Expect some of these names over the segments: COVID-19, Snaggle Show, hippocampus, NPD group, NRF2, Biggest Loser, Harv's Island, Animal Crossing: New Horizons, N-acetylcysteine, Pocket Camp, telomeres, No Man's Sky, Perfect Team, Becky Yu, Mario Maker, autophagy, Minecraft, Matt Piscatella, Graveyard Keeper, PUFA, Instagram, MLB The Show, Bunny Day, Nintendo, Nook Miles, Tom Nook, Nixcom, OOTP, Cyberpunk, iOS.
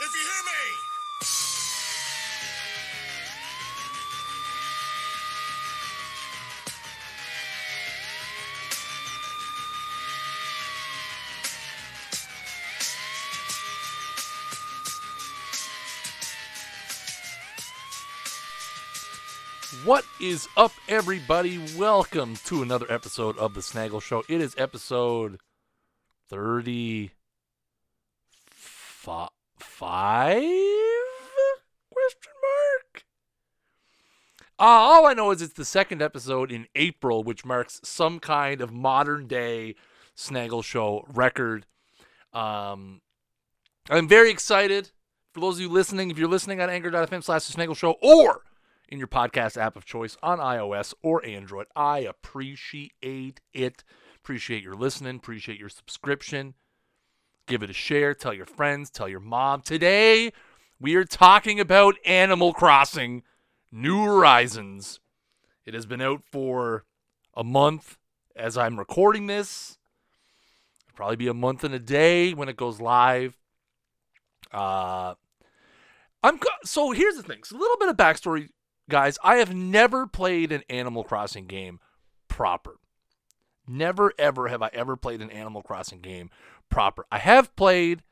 if you hear me! What is up, everybody? Welcome to another episode of the Snaggle Show. It is episode 35? Question mark? All I know is it's the second episode in April, which marks some kind of modern-day Snaggle Show record. I'm very excited. For those of you listening, if you're listening on anchor.fm/thesnaggleshow or in your podcast app of choice on iOS or Android. I appreciate it. Appreciate your listening. Appreciate your subscription. Give it a share. Tell your friends. Tell your mom. Today, we are talking about Animal Crossing New Horizons. It has been out for a month as I'm recording this. It'll probably be a month and a day when it goes live. So here's the thing. It's a little bit of backstory. Guys, I have never played an Animal Crossing game proper. Never, ever have I ever played an Animal Crossing game proper. I have played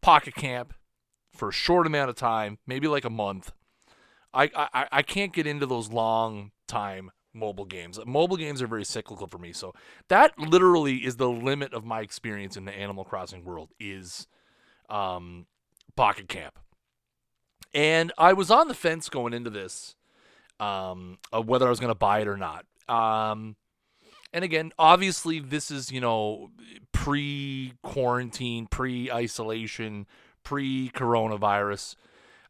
Pocket Camp for a short amount of time, maybe like a month. I can't get into those long-time mobile games. Mobile games are very cyclical for me, so that literally is the limit of my experience in the Animal Crossing world is Pocket Camp. And I was on the fence going into this, of whether I was going to buy it or not. And again, obviously this is, you know, pre-quarantine, pre-isolation, pre-coronavirus.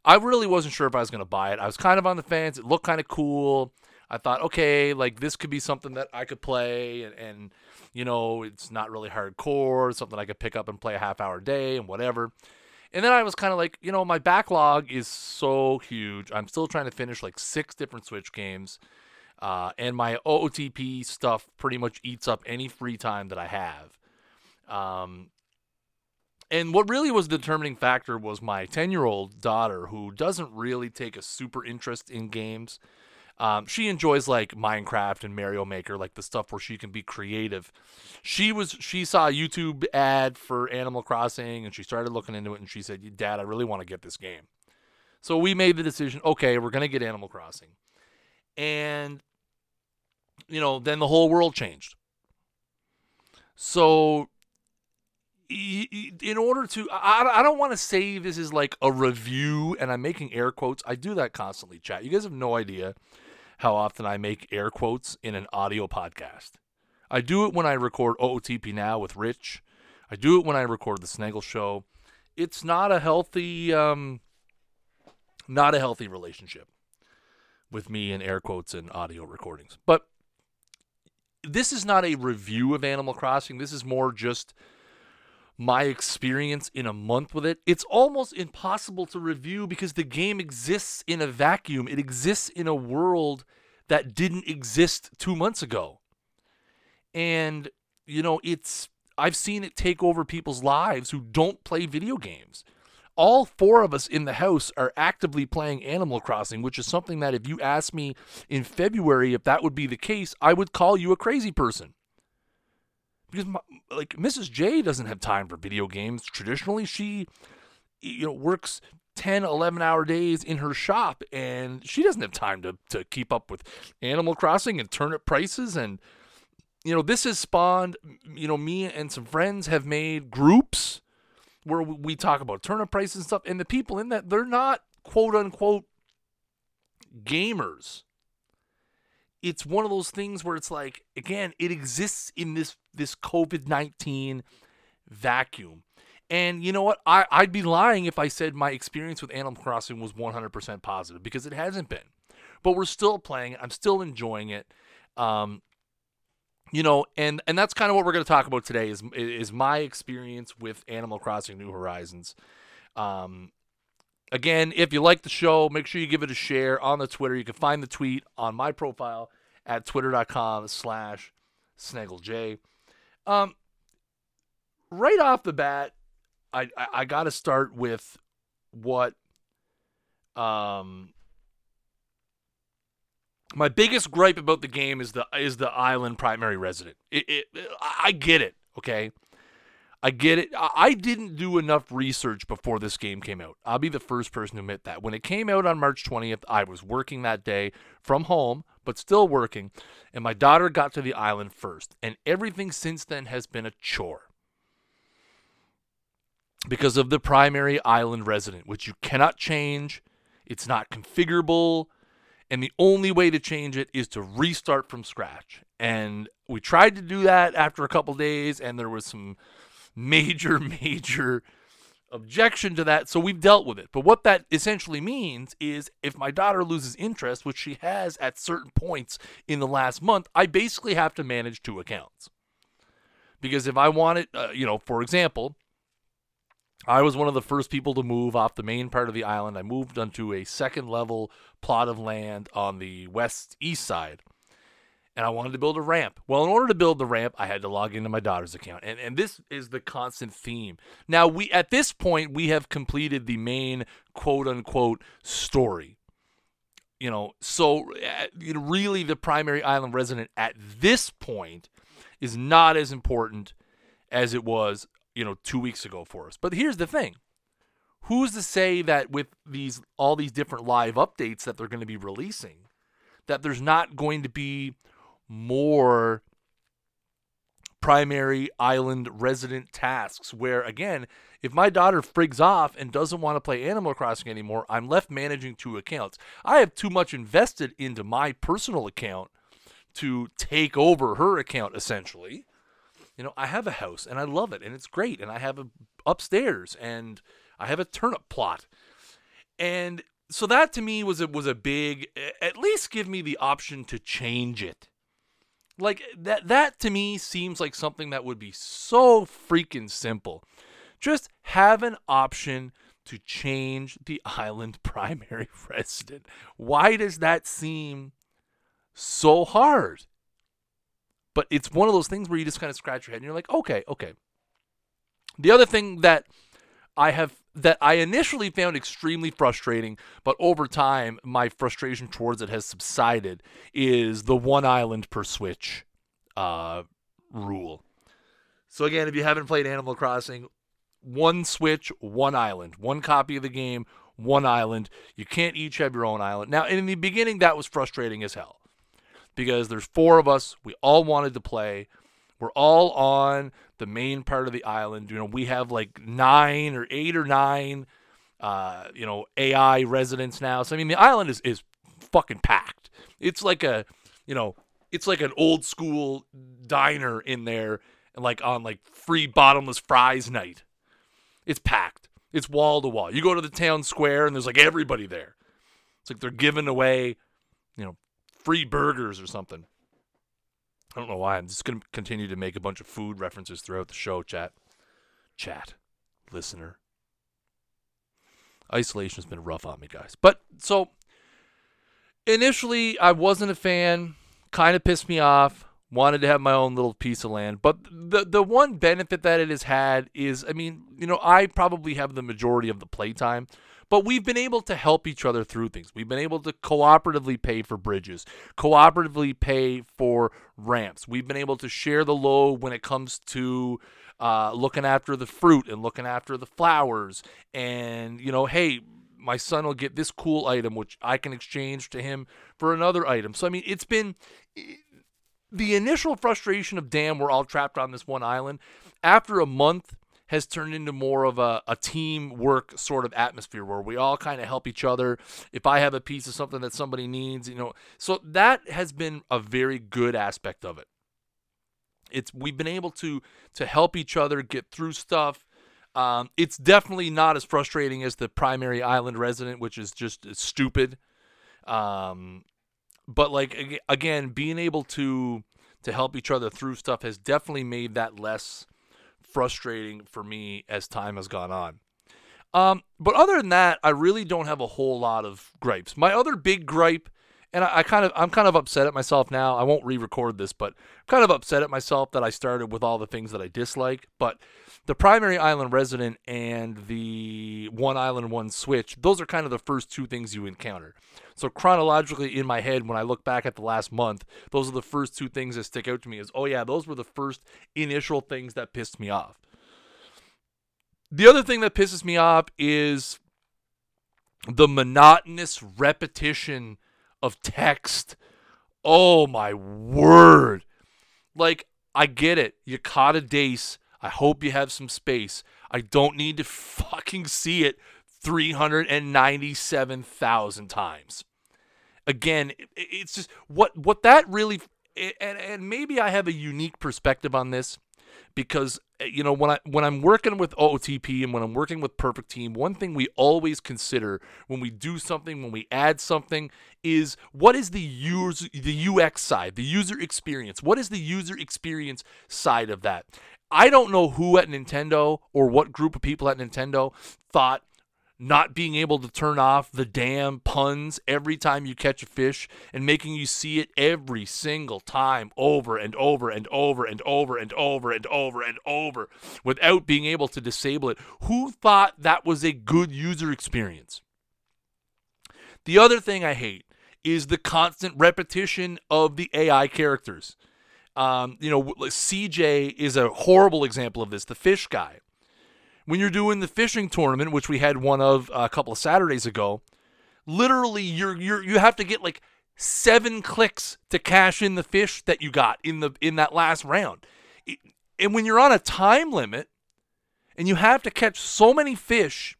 I really wasn't sure if I was going to buy it. I was kind of on the fence. It looked kind of cool. I thought, okay, like this could be something that I could play and you know, it's not really hardcore, something I could pick up and play a half hour a day and whatever. And then I was kind of like, you know, my backlog is so huge. I'm still trying to finish like 6 different Switch games. And my OOTP stuff pretty much eats up any free time that I have. And what really was the determining factor was my 10-year-old daughter, who doesn't really take a super interest in games. She enjoys like Minecraft and Mario Maker, like the stuff where she can be creative. She saw a YouTube ad for Animal Crossing and she started looking into it and she said, Dad, I really want to get this game. So we made the decision, okay, we're going to get Animal Crossing. And, you know, then the whole world changed. So in order to, I don't want to say this is like a review and I'm making air quotes. I do that constantly, chat. You guys have no idea how often I make air quotes in an audio podcast. I do it when I record OOTP Now with Rich. I do it when I record the Snaggle Show. It's not a healthy, relationship with me and air quotes and audio recordings. But this is not a review of Animal Crossing. This is more just my experience in a month with it. It's almost impossible to review because the game exists in a vacuum. It exists in a world that didn't exist 2 months ago. And, you know, I've seen it take over people's lives who don't play video games. All 4 of us in the house are actively playing Animal Crossing, which is something that if you asked me in February if that would be the case, I would call you a crazy person. Because, like, Mrs. J doesn't have time for video games. Traditionally, she, you know, works 10, 11-hour days in her shop, and she doesn't have time to keep up with Animal Crossing and turnip prices. And, you know, this has spawned, you know, me and some friends have made groups where we talk about turnip prices and stuff. And the people in that, they're not, quote-unquote, gamers. It's one of those things where it's like, again, it exists in this COVID-19 vacuum. And you know what? I'd be lying if I said my experience with Animal Crossing was 100% positive, because it hasn't been. But we're still playing it. I'm still enjoying it. You know, and that's kind of what we're going to talk about today is my experience with Animal Crossing New Horizons. Again, if you like the show, make sure you give it a share on the Twitter. You can find the tweet on my profile at twitter.com/SnaggleJ. Right off the bat, I got to start with what my biggest gripe about the game is the island primary resident. I get it, okay? I get it. I didn't do enough research before this game came out. I'll be the first person to admit that. When it came out on March 20th, I was working that day from home, but still working, and my daughter got to the island first. And everything since then has been a chore because of the primary island resident, which you cannot change. It's not configurable. And the only way to change it is to restart from scratch. And we tried to do that after a couple days, and there was some major objection to that, so we've dealt with it. But what that essentially means is if my daughter loses interest, which she has at certain points in the last month, I basically have to manage two accounts. Because if I want it, for example, I was one of the first people to move off the main part of the island. I moved onto a second level plot of land on the east side. And I wanted to build a ramp. Well, in order to build the ramp, I had to log into my daughter's account. And this is the constant theme. Now, at this point, we have completed the main quote-unquote story. So really the primary island resident at this point is not as important as it was, 2 weeks ago for us. But here's the thing. Who's to say that with all these different live updates that they're going to be releasing, that there's not going to be more primary island resident tasks where, again, if my daughter frigs off and doesn't want to play Animal Crossing anymore, I'm left managing two accounts. I have too much invested into my personal account to take over her account, essentially. I have a house, and I love it, and it's great, and I have upstairs, and I have a turnip plot. And so that, to me, was a big, at least give me the option to change it. Like, that to me seems like something that would be so freaking simple. Just have an option to change the island primary resident. Why does that seem so hard? But it's one of those things where you just kind of scratch your head and you're like, okay. The other thing that I initially found extremely frustrating, but over time, my frustration towards it has subsided, is the one island per switch rule. So again, if you haven't played Animal Crossing, one switch, one island. One copy of the game, one island. You can't each have your own island. Now, in the beginning, that was frustrating as hell, because there's four of us. We all wanted to play. We're all on the main part of the island. We have like 9 or 8 or 9, AI residents now. So, the island is fucking packed. It's like an old school diner in there, like on like free bottomless fries night. It's packed. It's wall to wall. You go to the town square and there's like everybody there. It's like they're giving away, free burgers or something. I don't know why. I'm just going to continue to make a bunch of food references throughout the show, chat, listener. Isolation's been rough on me, guys. But, so, initially, I wasn't a fan. Kind of pissed me off. Wanted to have my own little piece of land. But the one benefit that it has had is, I probably have the majority of the playtime. But we've been able to help each other through things. We've been able to cooperatively pay for bridges, cooperatively pay for ramps. We've been able to share the load when it comes to looking after the fruit and looking after the flowers. And, hey, my son will get this cool item, which I can exchange to him for another item. So, it's been the initial frustration of, damn, we're all trapped on this one island. After a month, has turned into more of a teamwork sort of atmosphere where we all kind of help each other. If I have a piece of something that somebody needs, So that has been a very good aspect of it. We've been able to help each other get through stuff. It's definitely not as frustrating as the primary island resident, which is just stupid. But like, again, being able to help each other through stuff has definitely made that less frustrating for me as time has gone on. But other than that, I really don't have a whole lot of gripes. My other big gripe, And I'm kind of upset at myself now. I won't re-record this, but I'm kind of upset at myself that I started with all the things that I dislike. But the primary island resident and the one island, one switch, those are kind of the first two things you encounter. So chronologically in my head, when I look back at the last month, those are the first two things that stick out to me is, oh yeah, those were the first initial things that pissed me off. The other thing that pisses me off is the monotonous repetition of text. Oh my word. Like, I get it. You caught a dace. I hope you have some space. I don't need to fucking see it 397,000 times. Again, it's just what that really, and maybe I have a unique perspective on this because, you know, when I'm working with OOTP and when I'm working with Perfect Team, one thing we always consider when we do something, when we add something, is what is the UX side, the user experience. What is the user experience side of that? I don't know who at Nintendo or what group of people at Nintendo thought not being able to turn off the damn puns every time you catch a fish and making you see it every single time over and over and over and over and over and over and over without being able to disable it. Who thought that was a good user experience? The other thing I hate is the constant repetition of the AI characters. CJ is a horrible example of this, the fish guy. When you're doing the fishing tournament, which we had one of a couple of Saturdays ago, literally you have to get like 7 clicks to cash in the fish that you got in that last round. And when you're on a time limit and you have to catch so many fish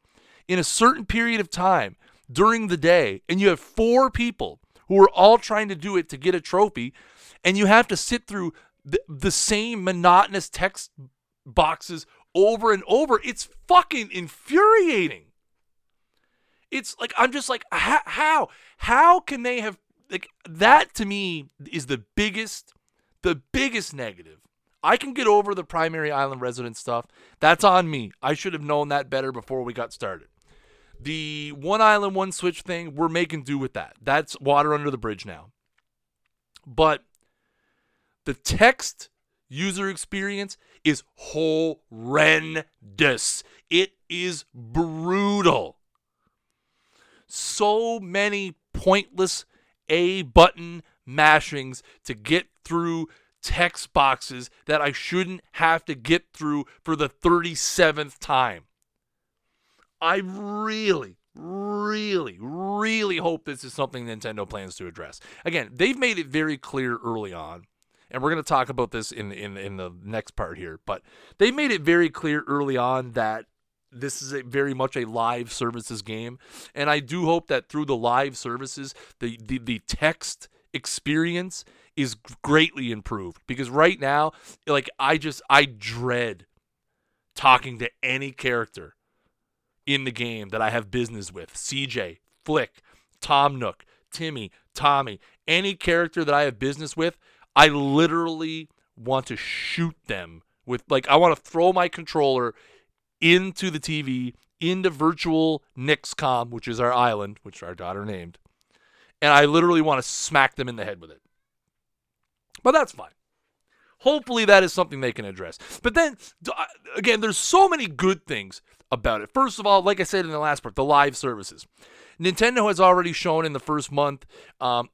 in a certain period of time during the day, and you have 4 people who are all trying to do it to get a trophy, and you have to sit through the same monotonous text boxes over and over, it's fucking infuriating. It's like, I'm just like, how can they have, like, that to me is the biggest negative. I can get over the primary island resident stuff. That's on me. I should have known that better before we got started. The one island, one switch thing, we're making do with that. That's water under the bridge now. But the text user experience is horrendous. It is brutal. So many pointless A button mashings to get through text boxes that I shouldn't have to get through for the 37th time. I really, really, really hope this is something Nintendo plans to address. Again, they've made it very clear early on. And we're going to talk about this in the next part here. But they made it very clear early on that this is very much a live services game. And I do hope that through the live services, the text experience is greatly improved. Because right now, like, I dread talking to any character in the game that I have business with. CJ, Flick, Tom Nook, Timmy, Tommy, any character that I have business with, I literally want to shoot them with, like, I want to throw my controller into the TV, into virtual Nixcom, which is our island, which our daughter named, and I literally want to smack them in the head with it. But that's fine. Hopefully that is something they can address. But then, again, there's so many good things about it. First of all, like I said in the last part, the live services. Nintendo has already shown in the first month a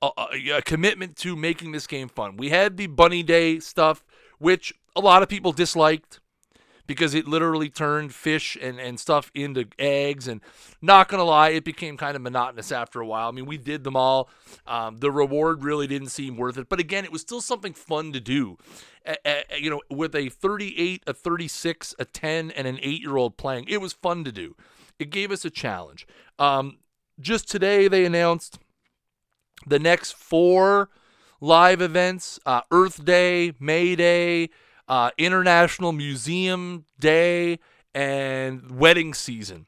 commitment to making this game fun. We had the Bunny Day stuff, which a lot of people disliked because it literally turned fish and stuff into eggs. And not going to lie, it became kind of monotonous after a while. I mean, we did them all. The reward really didn't seem worth it. But again, it was still something fun to do. You know, with a 38, a 36, a 10, and an 8-year-old playing, it was fun to do. It gave us a challenge. Just today, they announced the next 4 live events, Earth Day, May Day, International Museum Day, and Wedding Season.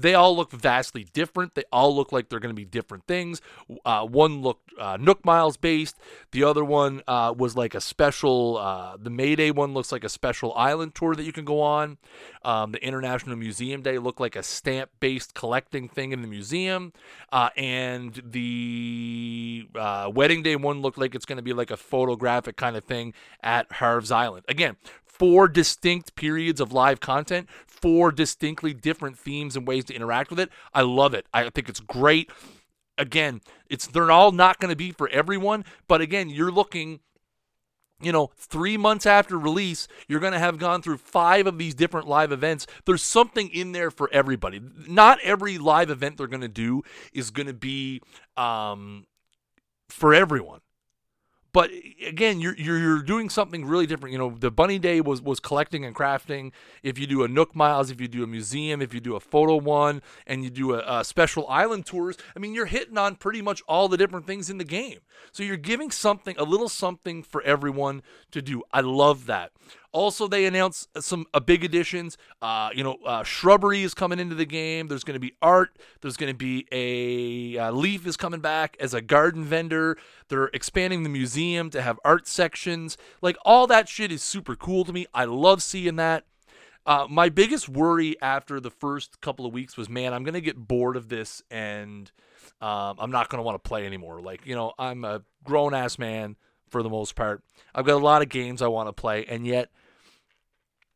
They all look vastly different. They all look like they're going to be different things. One looked Nook Miles based. The other one was like a special, the May Day one looks like a special island tour that you can go on. The International Museum Day looked like a stamp-based collecting thing in the museum. And the Wedding Day one looked like it's going to be like a photographic kind of thing at Harv's Island. Again, 4 distinct periods of live content, 4 distinctly different themes and ways to interact with it. I love it. I think it's great. Again, they're all not going to be for everyone, but again, you're looking, 3 months after release, you're going to have gone through 5 of these different live events. There's something in there for everybody. Not every live event they're going to do is going to be for everyone. But again, you're doing something really different. The Bunny Day was collecting and crafting. If you do a Nook Miles, if you do a museum, if you do a photo one, and you do a special island tours, you're hitting on pretty much all the different things in the game. So you're giving something, a little something for everyone to do. I love that. Also, they announced some big additions. Shrubbery is coming into the game. There's going to be art. There's going to be Leaf is coming back as a garden vendor. They're expanding the museum to have art sections. Like, all that shit is super cool to me. I love seeing that. My biggest worry after the first couple of weeks was, man, I'm going to get bored of this, and I'm not going to want to play anymore. I'm a grown-ass man for the most part. I've got a lot of games I want to play, and yet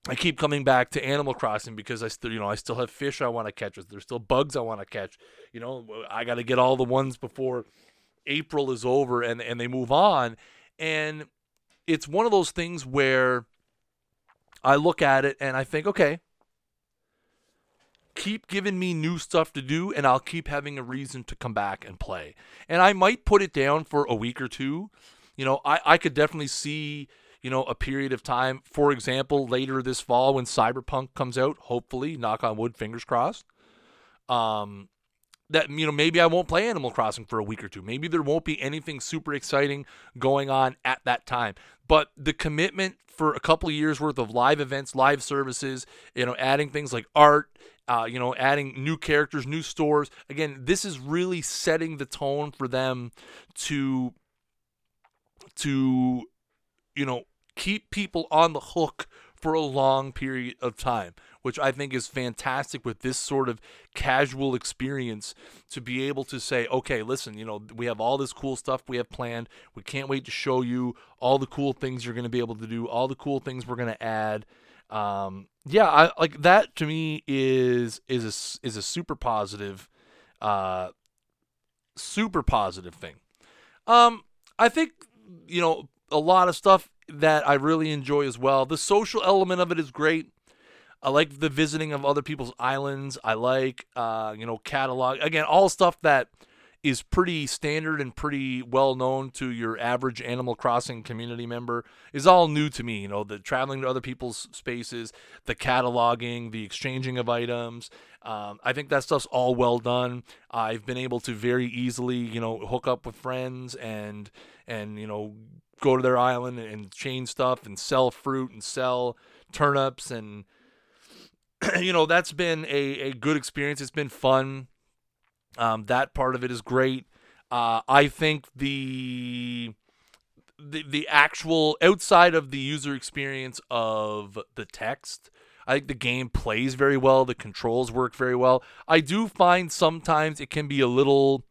I keep coming back to Animal Crossing because I still have fish I want to catch. There's still bugs I want to catch. I got to get all the ones before April is over and they move on. And it's one of those things where I look at it and I think, okay, keep giving me new stuff to do and I'll keep having a reason to come back and play. And I might put it down for a week or two. I could definitely see, a period of time, for example, later this fall when Cyberpunk comes out, hopefully, knock on wood, fingers crossed, that, maybe I won't play Animal Crossing for a week or two. Maybe there won't be anything super exciting going on at that time. But the commitment for a couple of years' worth of live events, live services, adding things like art, adding new characters, new stores. Again, this is really setting the tone for them to keep people on the hook for a long period of time, which I think is fantastic with this sort of casual experience, to be able to say, okay, listen, we have all this cool stuff we have planned. We can't wait to show you all the cool things you're going to be able to do, all the cool things we're going to add. I like that. To me is a super positive thing. I think, a lot of stuff that I really enjoy as well. The social element of it is great. I like the visiting of other people's islands. I like, catalog. Again, all stuff that is pretty standard and pretty well known to your average Animal Crossing community member is all new to me. The traveling to other people's spaces, the cataloging, the exchanging of items. I think that stuff's all well done. I've been able to very easily, hook up with friends and go to their island and change stuff and sell fruit and sell turnips, and that's been a good experience. It's been fun. That part of it is great. I think the actual, outside of the user experience of the text, I think the game plays very well. The controls work very well. I do find sometimes it can be a little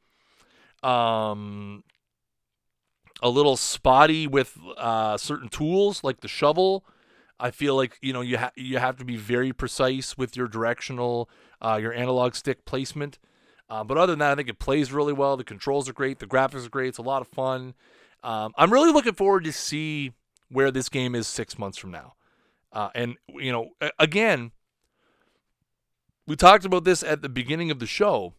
spotty with certain tools, like the shovel. I feel like you have to be very precise with your directional, your analog stick placement. But other than that, I think it plays really well. The controls are great. The graphics are great. It's a lot of fun. I'm really looking forward to see where this game is 6 months from now. Again, we talked about this at the beginning of the show,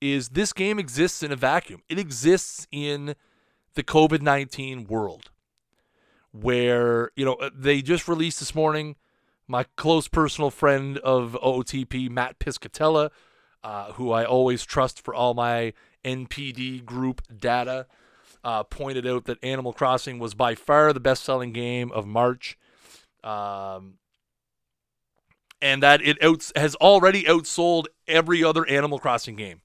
is this game exists in a vacuum. It exists in the COVID-19 world where, they just released this morning, my close personal friend of OOTP, Matt Piscatella, who I always trust for all my NPD group data, pointed out that Animal Crossing was by far the best-selling game of March. and that it has already outsold every other Animal Crossing game.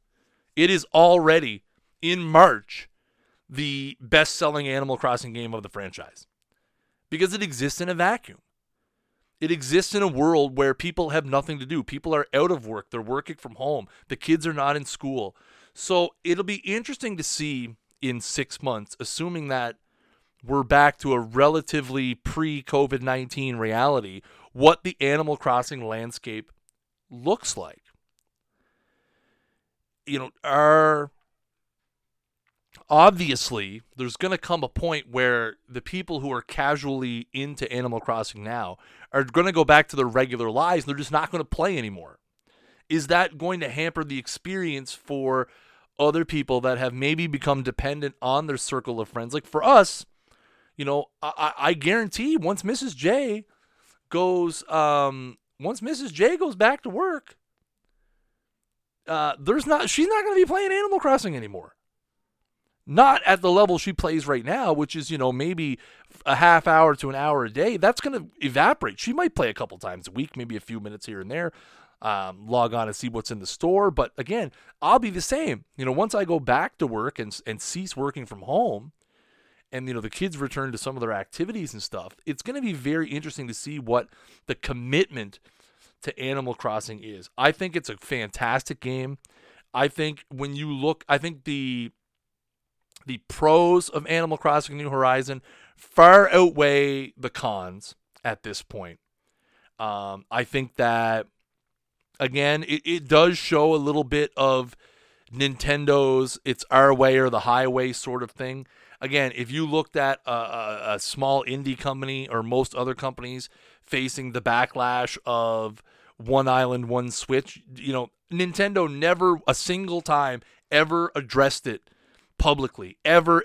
It is already, in March, the best-selling Animal Crossing game of the franchise. Because it exists in a vacuum. It exists in a world where people have nothing to do. People are out of work. They're working from home. The kids are not in school. So it'll be interesting to see in 6 months, assuming that we're back to a relatively pre-COVID-19 reality, what the Animal Crossing landscape looks like. You know, obviously, there's going to come a point where the people who are casually into Animal Crossing now are going to go back to their regular lives. They're just not going to play anymore. Is that going to hamper the experience for other people that have maybe become dependent on their circle of friends? Like for us, you know, I guarantee once Mrs. J goes, back to work, she's not going to be playing Animal Crossing anymore. Not at the level she plays right now, which is, you know, maybe a half hour to an hour a day. That's going to evaporate. She might play a couple times a week, maybe a few minutes here and there, log on and see what's in the store. But again, I'll be the same. You know, once I go back to work and cease working from home and, you know, the kids return to some of their activities and stuff, it's going to be very interesting to see what the commitment to Animal Crossing is. I think it's a fantastic game. I think the pros of Animal Crossing New Horizon far outweigh the cons at this point. I think that, again, it does show a little bit of Nintendo's it's our way or the highway sort of thing. Again, if you looked at a small indie company or most other companies facing the backlash of one island, one switch, you know, Nintendo never a single time ever addressed it publicly, ever.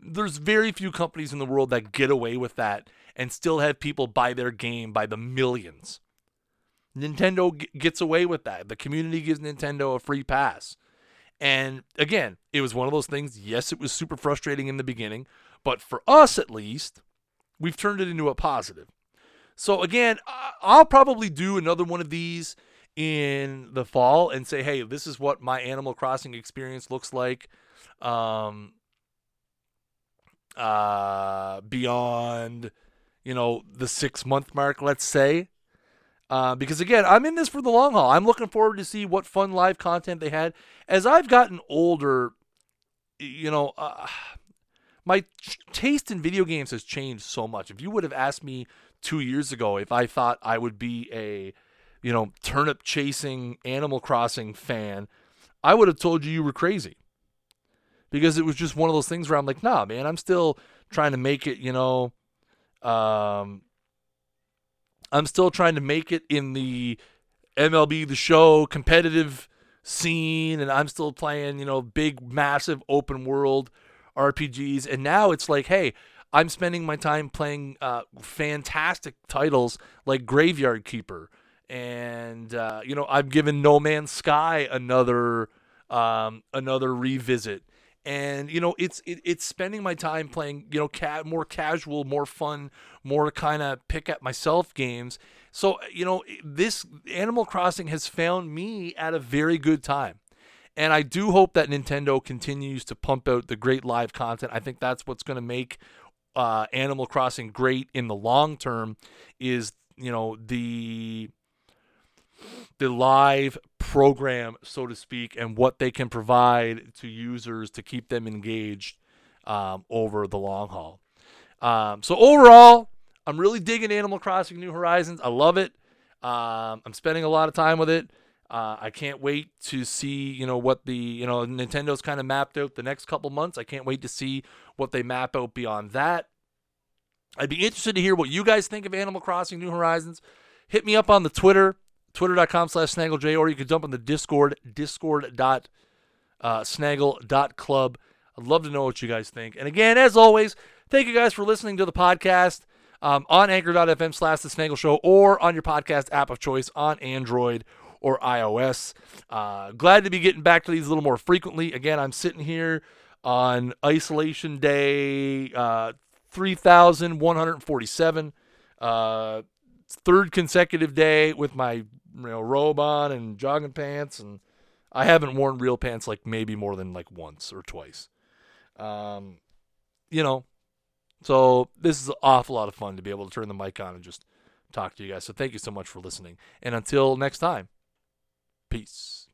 There's very few companies in the world that get away with that and still have people buy their game by the millions. Nintendo gets away with that. The community gives Nintendo a free pass. And again, it was one of those things, yes, it was super frustrating in the beginning, but for us at least, we've turned it into a positive. So again, I'll probably do another one of these in the fall and say, hey, this is what my Animal Crossing experience looks like. Beyond, you know, the 6 month mark, let's say, because again, I'm in this for the long haul. I'm looking forward to see what fun live content they had. As I've gotten older, you know, my taste in video games has changed so much. If you would have asked me 2 years ago, if I thought I would be a, you know, turnip chasing Animal Crossing fan, I would have told you were crazy. Because it was just one of those things where I'm like, nah, man, I'm still trying to make it, you know, I'm still trying to make it in the MLB The Show competitive scene, and I'm still playing, you know, big, massive open world RPGs. And now it's like, hey, I'm spending my time playing fantastic titles like Graveyard Keeper. And, you know, I've given No Man's Sky another revisit. And, you know, it's spending my time playing, you know, more casual, more fun, more kind of pick at myself games. So, you know, this Animal Crossing has found me at a very good time. And I do hope that Nintendo continues to pump out the great live content. I think that's what's going to make Animal Crossing great in the long term is, you know, the live program, so to speak, and what they can provide to users to keep them engaged over the long haul. So overall, I'm really digging Animal Crossing New Horizons. I love it. I'm spending a lot of time with it. I can't wait to see, you know, what the, you know, Nintendo's kind of mapped out the next couple months. I can't wait to see what they map out beyond that. I'd be interested to hear what you guys think of Animal Crossing New Horizons. Hit me up on the Twitter. Twitter.com/SnaggleJ, or you can jump on the Discord, discord.snaggle.club. I'd love to know what you guys think. And again, as always, thank you guys for listening to the podcast on anchor.fm/The Snaggle Show or on your podcast app of choice on Android or iOS. Glad to be getting back to these a little more frequently. Again, I'm sitting here on Isolation Day 3,147. third consecutive day with my robe on and jogging pants, and I haven't worn real pants like maybe more than like once or twice. So this is an awful lot of fun to be able to turn the mic on and just talk to you guys. So thank you so much for listening. And until next time, peace.